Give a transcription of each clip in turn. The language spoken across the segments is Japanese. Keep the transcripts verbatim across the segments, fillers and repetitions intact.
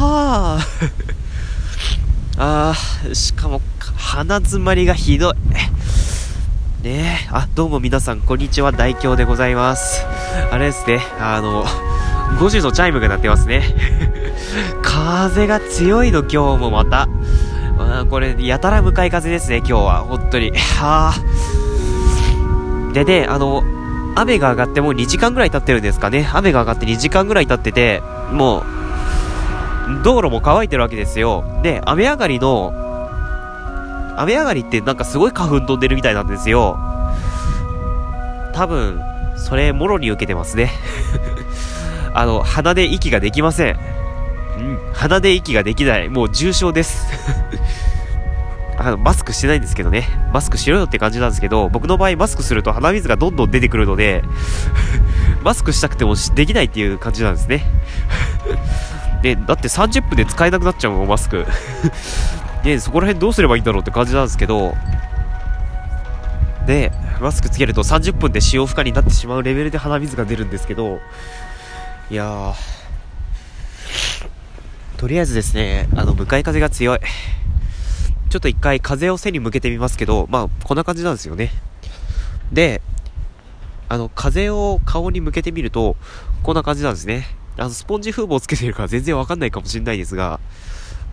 はああ、しかも鼻詰まりがひどいねえ。あ、どうも皆さんこんにちは、大京でございます。あれですね、あのごじのチャイムが鳴ってますね風が強いの今日もまた、まあ、これやたら向かい風ですね今日は本当に。はあでね、あの雨が上がってもうにじかんぐらい経ってるんですかね。雨が上がってにじかんぐらい経ってて、もう道路も乾いてるわけですよ。で、雨上がりの雨上がりってなんかすごい花粉飛んでるみたいなんですよ。多分それもろに受けてますねあの鼻で息ができません、うん、鼻で息ができない、もう重症ですあのマスクしてないんですけどね、マスクしろよって感じなんですけど、僕の場合マスクすると鼻水がどんどん出てくるのでマスクしたくてもできないっていう感じなんですねで、だってさんじゅっぷんで使えなくなっちゃうもんマスクで、そこら辺どうすればいいんだろうって感じなんですけど、でマスクつけるとさんじゅっぷんで使用不可になってしまうレベルで鼻水が出るんですけど、いやとりあえずですね、あの向かい風が強い、ちょっと一回風を背に向けてみますけど、まあこんな感じなんですよね。で、あの風を顔に向けてみるとこんな感じなんですね。あのスポンジ風防をつけてるから全然わかんないかもしれないですが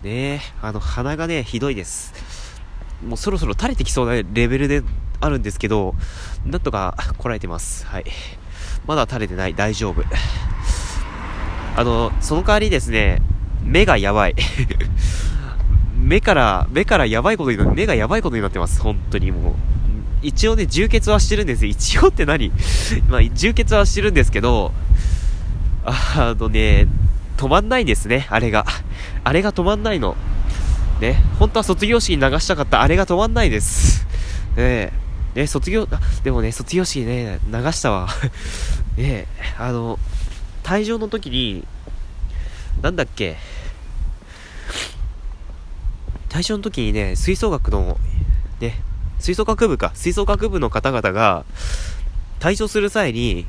ね、あの鼻がねひどいです。もうそろそろ垂れてきそうなレベルであるんですけど、なんとかこらえてます。はい、まだ垂れてない、大丈夫。あのその代わりですね、目がやばい目から、目からやばいことになって、目がやばいことになってます。本当にもう。一応ね、充血はしてるんですよ。一応って何まあ、充血はしてるんですけど、あのね、止まんないですね、あれが。あれが止まんないの。ね、本当は卒業式に流したかった、あれが止まんないです。ねえ、ね、卒業、あ、でもね、卒業式ね、流したわ。ねえ、あの、退場の時に、なんだっけ、最初の時にね、吹奏楽の、ね、吹奏楽部か、吹奏楽部の方々が、退場する際に、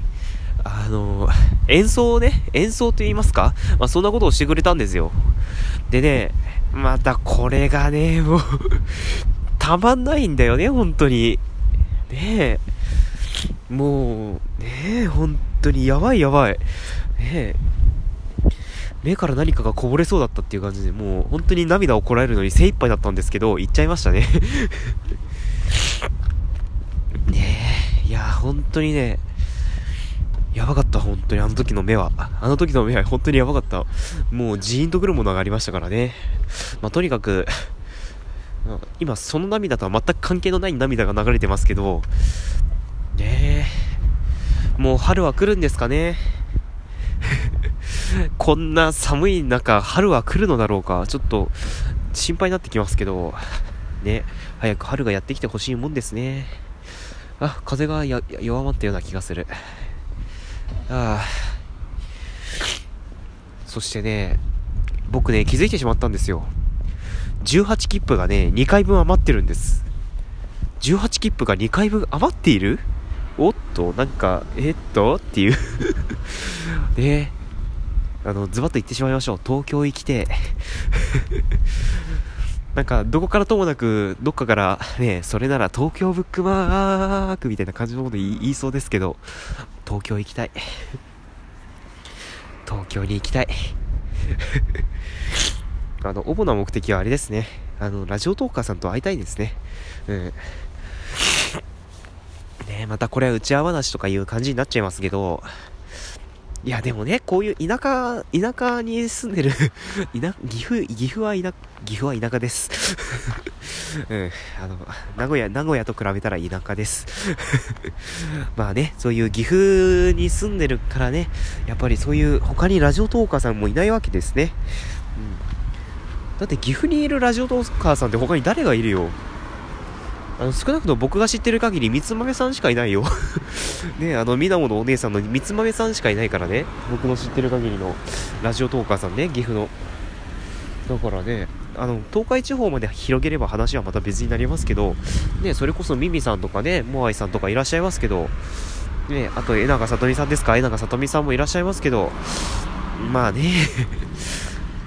あのー、演奏をね、演奏と言いますか、まあ、そんなことをしてくれたんですよ。でね、またこれがね、もう、たまんないんだよね、本当に。ねえ、もう、ねえ、本当にやばいやばい。ねえ。目から何かがこぼれそうだったっていう感じで、もう本当に涙をこらえるのに精一杯だったんですけど、言っちゃいましたねねえ、いや本当にね、やばかった本当に、あの時の目はあの時の目は本当にやばかった。もうジーンとくるものがありましたからね。まあとにかく今その涙とは全く関係のない涙が流れてますけどねえ、もう春は来るんですかねこんな寒い中、春は来るのだろうか、ちょっと心配になってきますけどね、早く春がやってきてほしいもんですね。あ、風がや弱まったような気がする。ああ、そしてね、僕ね気づいてしまったんですよ。じゅうはち切符がねにかいぶん余ってるんです。じゅうはち切符がにかいぶん余っている。おっと、なんかえっとっていうねえ、あのズバッと言ってしまいましょう。東京行きてなんかどこからともなく、どっかからね、それなら東京ブックマークみたいな感じのこと言 い, 言いそうですけど、東京行きたい東京に行きたいあの主な目的はあれですね、あのラジオトーカーさんと会いたいですね。うんねえ、またこれは打ち合わなしとかいう感じになっちゃいますけど、いやでもね、こういう田舎田舎に住んでる田岐阜岐阜は田岐阜は田舎です、うん、あの名古屋名古屋と比べたら田舎ですまあね、そういう岐阜に住んでるからね、やっぱりそういう他にラジオトーカーさんもいないわけですね、うん、だって岐阜にいるラジオトーカーさんって他に誰がいるよ。あの少なくとも僕が知ってる限りみつまめさんしかいないよね、あのみなものお姉さんのみつまめさんしかいないからね、僕の知ってる限りのラジオトーカーさんね、岐阜の。だからね、あの東海地方まで広げれば話はまた別になりますけどね、それこそミミさんとかね、モアイさんとかいらっしゃいますけどね、あと江永さとみさんですか、江永さとみさんもいらっしゃいますけど、まあね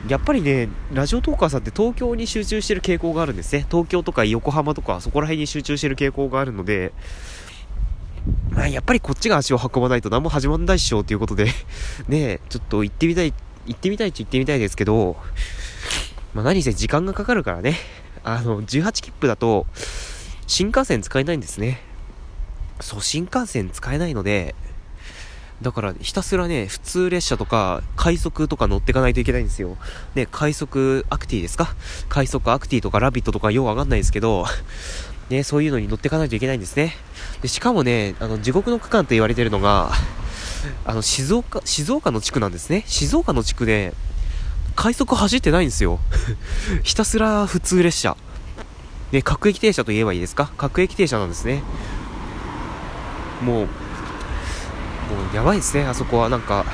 やっぱりね、ラジオトーカーさんって東京に集中してる傾向があるんですね。東京とか横浜とかそこら辺に集中してる傾向があるので、まあ、やっぱりこっちが足を運ばないと何も始まんないっしょということでね、ちょっと行ってみたい行ってみたいっちゃ行ってみたいですけど、まあ、何せ時間がかかるからね。あのじゅうはち切符だと新幹線使えないんですね。そう、新幹線使えないので、だからひたすらね、普通列車とか快速とか乗っていかないといけないんですよ。ね、快速アクティですか、快速アクティとかラビットとかようわかんないですけどね、そういうのに乗っていかないといけないんですね。でしかもね、あの地獄の区間と言われているのがあの静岡静岡の地区なんですね。静岡の地区で快速走ってないんですよひたすら普通列車で、各駅停車と言えばいいですか、各駅停車なんですね。もうもうやばいですね、あそこは。なんか、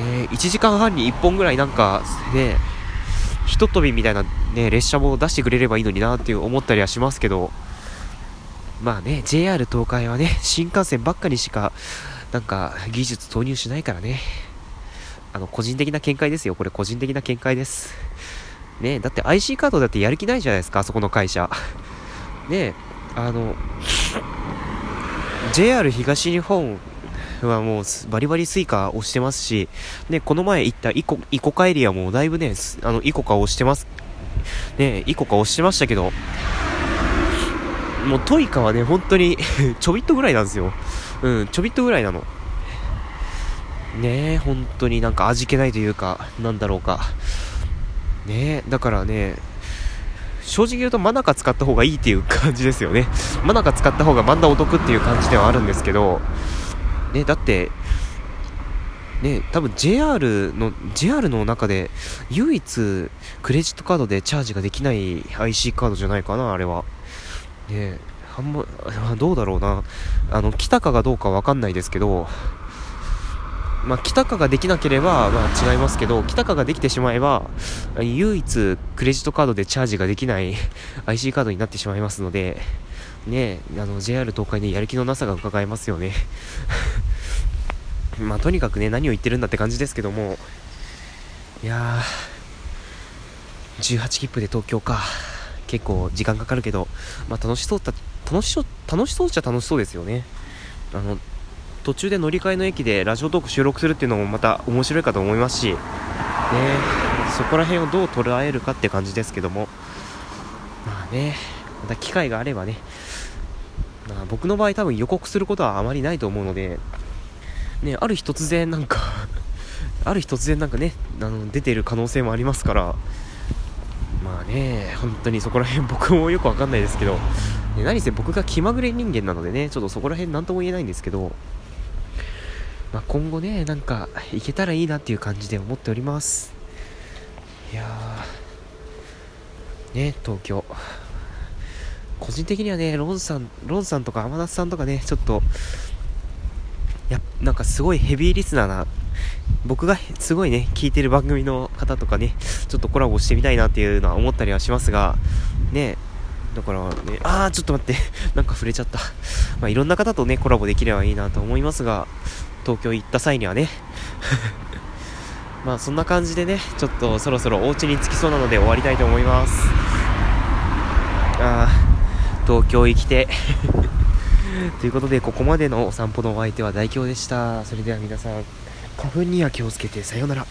えー、いちじかんはんにいっぽんぐらいなんかね、ひと飛びみたいなね、列車も出してくれればいいのになっていう思ったりはしますけど、まあね、 ジェイアール 東海はね、新幹線ばっかりしかなんか技術投入しないからね。あの個人的な見解ですよ、これ個人的な見解ですね。だって アイシー カードだってやる気ないじゃないですか、あそこの会社ね。あのジェイアール 東日本はもうバリバリスイカをしてますし、ね、この前行ったイコ、イコカエリアもだいぶね、あのイコカをしてます、ね、イコカをしてましたけど、もうトイカはね、本当にちょびっとぐらいなんですよ。うん、ちょびっとぐらいなの。ねえ、本当になんか味気ないというか、なんだろうか。ねえ、だからね、正直言うとマナカ使った方がいいっていう感じですよね。マナカ使った方がマンダお得っていう感じではあるんですけど、ね、だって、ね、多分 ジェイアール の、ジェイアール の中で唯一クレジットカードでチャージができない アイシー カードじゃないかな、あれは。ね、あんま、どうだろうな。あの、来たかがどうかわかんないですけど、まあ、来たかができなければ、まあ、違いますけど、来たかができてしまえば唯一クレジットカードでチャージができない アイシー カードになってしまいますので、ね、あの ジェイアール 東海でやる気のなさがうかがえますよねまあとにかくね、何を言ってるんだって感じですけども、いやー、じゅうはち切符で東京か、結構時間かかるけど、まあ、楽しそうだ、楽しそう、楽しそうじゃ楽しそうですよね。あの途中で乗り換えの駅でラジオトーク収録するっていうのもまた面白いかと思いますし、ね、そこら辺をどう捉えるかって感じですけども、まあね、また機会があればね、まあ、僕の場合多分予告することはあまりないと思うので、ね、ある日突然なんかある日突然なんかね、あの出ている可能性もありますから、まあね、本当にそこら辺僕もよくわかんないですけど、ね、何せ僕が気まぐれ人間なのでね、ちょっとそこら辺なんとも言えないんですけど、まあ、今後ね、なんか行けたらいいなっていう感じで思っております。いやーね、東京個人的にはね、ロンさんロンさんとか天達さんとかね、ちょっとやなんかすごいヘビーリスナーな、僕がすごいね聞いてる番組の方とかね、ちょっとコラボしてみたいなっていうのは思ったりはしますがね。だからね、あーちょっと待ってなんか触れちゃった、まあ、いろんな方とねコラボできればいいなと思いますが、東京行った際にはねまあそんな感じでね、ちょっとそろそろお家に着きそうなので終わりたいと思います。あー、東京行きてということで、ここまでのお散歩のお相手は大京でした。それでは皆さん、花粉には気をつけて、さようなら。